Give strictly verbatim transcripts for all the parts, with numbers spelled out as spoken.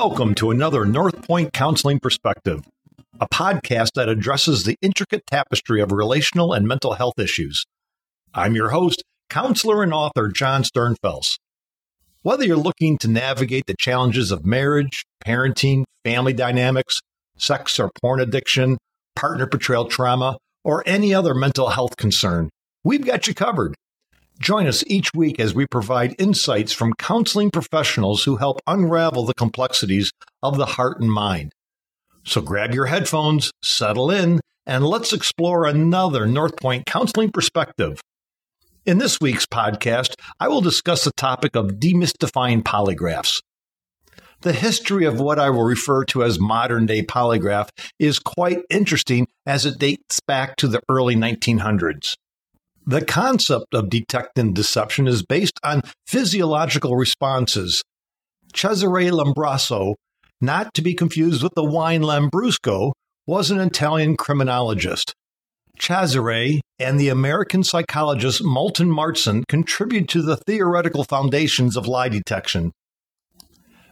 Welcome to another NorthPoint Counseling Perspective, a podcast that addresses the intricate tapestry of relational and mental health issues. I'm your host, counselor and author John Sternfels. Whether you're looking to navigate the challenges of marriage, parenting, family dynamics, sex or porn addiction, partner betrayal trauma, or any other mental health concern, we've got you covered. Join us each week as we provide insights from counseling professionals who help unravel the complexities of the heart and mind. So grab your headphones, settle in, and let's explore another NorthPoint Counseling Perspective. In this week's podcast, I will discuss the topic of demystifying polygraphs. The history of what I will refer to as modern-day polygraph is quite interesting as it dates back to the early nineteen hundreds. The concept of detecting deception is based on physiological responses. Cesare Lombroso, not to be confused with the wine Lambrusco, was an Italian criminologist. Cesare and the American psychologist Moulton Marston contributed to the theoretical foundations of lie detection.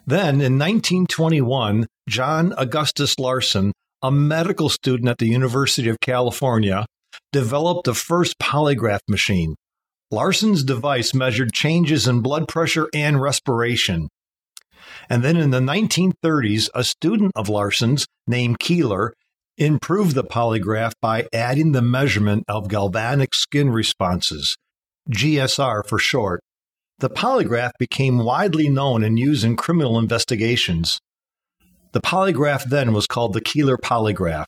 Then, in nineteen twenty-one, John Augustus Larson, a medical student at the University of California, developed the first polygraph machine. Larson's device measured changes in blood pressure and respiration. And then in the nineteen thirties, a student of Larson's named Keeler improved the polygraph by adding the measurement of galvanic skin responses, G S R for short. The polygraph became widely known and used in criminal investigations. The polygraph then was called the Keeler polygraph.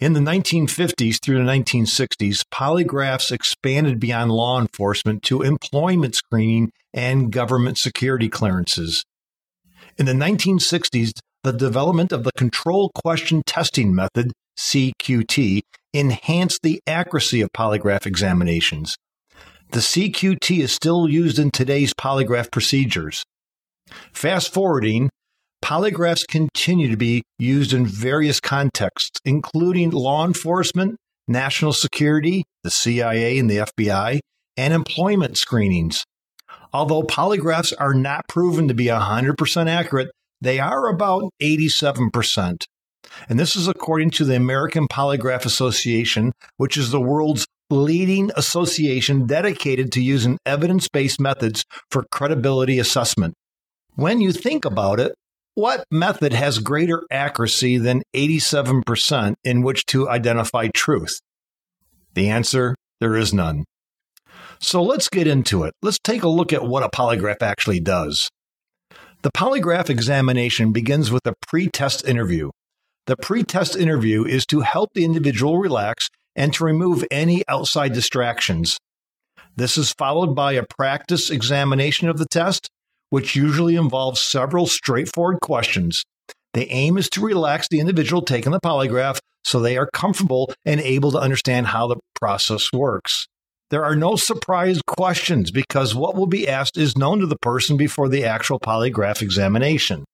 In the nineteen fifties through the nineteen sixties, polygraphs expanded beyond law enforcement to employment screening and government security clearances. In the nineteen sixties, the development of the Control Question Testing Method, C Q T, enhanced the accuracy of polygraph examinations. The C Q T is still used in today's polygraph procedures. Fast forwarding, polygraphs continue to be used in various contexts, including law enforcement, national security, the C I A and the F B I, and employment screenings. Although polygraphs are not proven to be one hundred percent accurate, they are about eighty-seven percent. And this is according to the American Polygraph Association, which is the world's leading association dedicated to using evidence-based methods for credibility assessment. When you think about it, what method has greater accuracy than eighty-seven percent in which to identify truth? The answer, there is none. So let's get into it. Let's take a look at what a polygraph actually does. The polygraph examination begins with a pre-test interview. The pre-test interview is to help the individual relax and to remove any outside distractions. This is followed by a practice examination of the test, which usually involves several straightforward questions. The aim is to relax the individual taking the polygraph so they are comfortable and able to understand how the process works. There are no surprise questions because what will be asked is known to the person before the actual polygraph examination.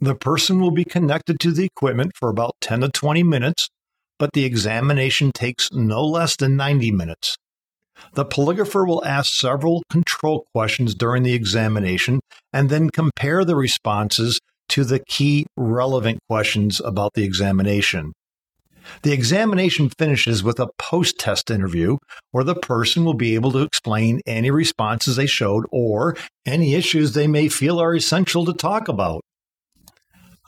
The person will be connected to the equipment for about ten to twenty minutes, but the examination takes no less than ninety minutes. The polygrapher will ask several control questions during the examination and then compare the responses to the key relevant questions about the examination. The examination finishes with a post-test interview where the person will be able to explain any responses they showed or any issues they may feel are essential to talk about.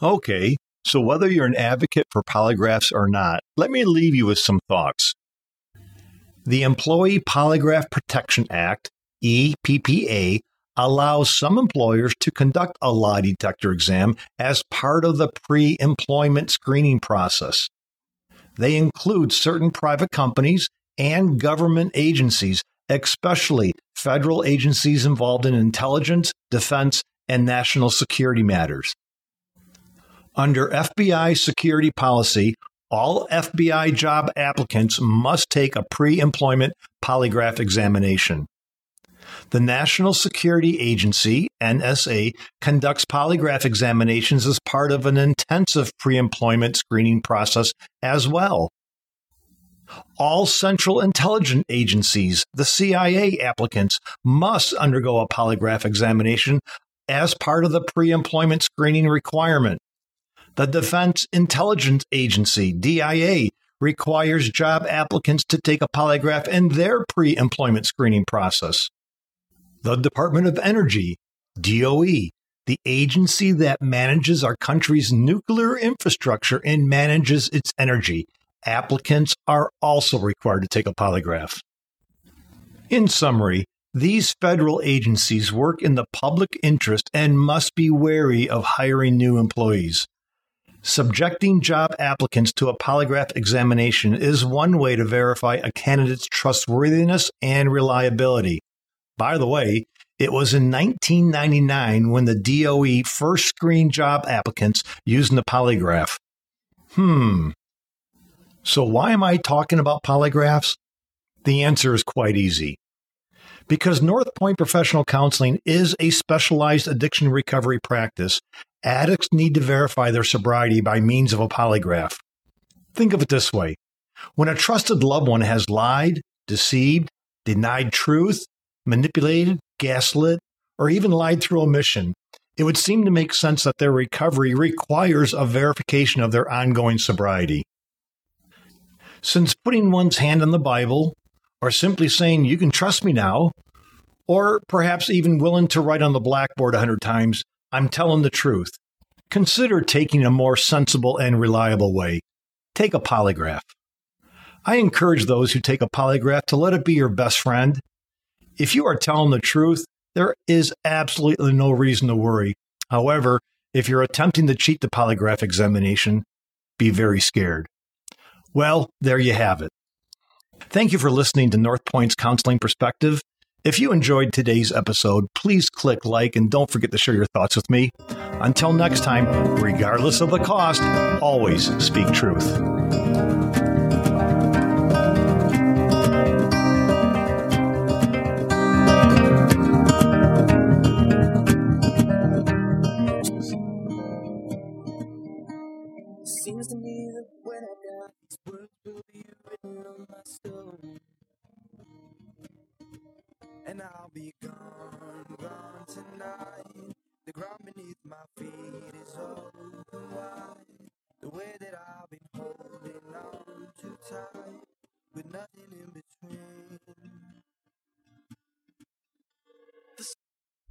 Okay, so whether you're an advocate for polygraphs or not, let me leave you with some thoughts. The Employee Polygraph Protection Act, E P P A, allows some employers to conduct a lie detector exam as part of the pre-employment screening process. They include certain private companies and government agencies, especially federal agencies involved in intelligence, defense, and national security matters. Under F B I security policy, all F B I job applicants must take a pre-employment polygraph examination. The National Security Agency, N S A, conducts polygraph examinations as part of an intensive pre-employment screening process as well. All Central Intelligence Agencies, the C I A applicants, must undergo a polygraph examination as part of the pre-employment screening requirement. The Defense Intelligence Agency, D I A, requires job applicants to take a polygraph in their pre-employment screening process. The Department of Energy, D O E, the agency that manages our country's nuclear infrastructure and manages its energy, applicants are also required to take a polygraph. In summary, these federal agencies work in the public interest and must be wary of hiring new employees. Subjecting job applicants to a polygraph examination is one way to verify a candidate's trustworthiness and reliability. By the way, it was in nineteen ninety-nine when the D O E first screened job applicants using the polygraph. Hmm. So why am I talking about polygraphs? The answer is quite easy. Because NorthPoint Professional Counseling is a specialized addiction recovery practice, addicts need to verify their sobriety by means of a polygraph. Think of it this way. When a trusted loved one has lied, deceived, denied truth, manipulated, gaslit, or even lied through omission, it would seem to make sense that their recovery requires a verification of their ongoing sobriety. Since putting one's hand on the Bible, or simply saying, "You can trust me now," or perhaps even willing to write on the blackboard a hundred times, "I'm telling the truth," consider taking a more sensible and reliable way. Take a polygraph. I encourage those who take a polygraph to let it be your best friend. If you are telling the truth, there is absolutely no reason to worry. However, if you're attempting to cheat the polygraph examination, be very scared. Well, there you have it. Thank you for listening to NorthPoint's Counseling Perspective. If you enjoyed today's episode, please click like and don't forget to share your thoughts with me. Until next time, regardless of the cost, always speak truth. Seems to me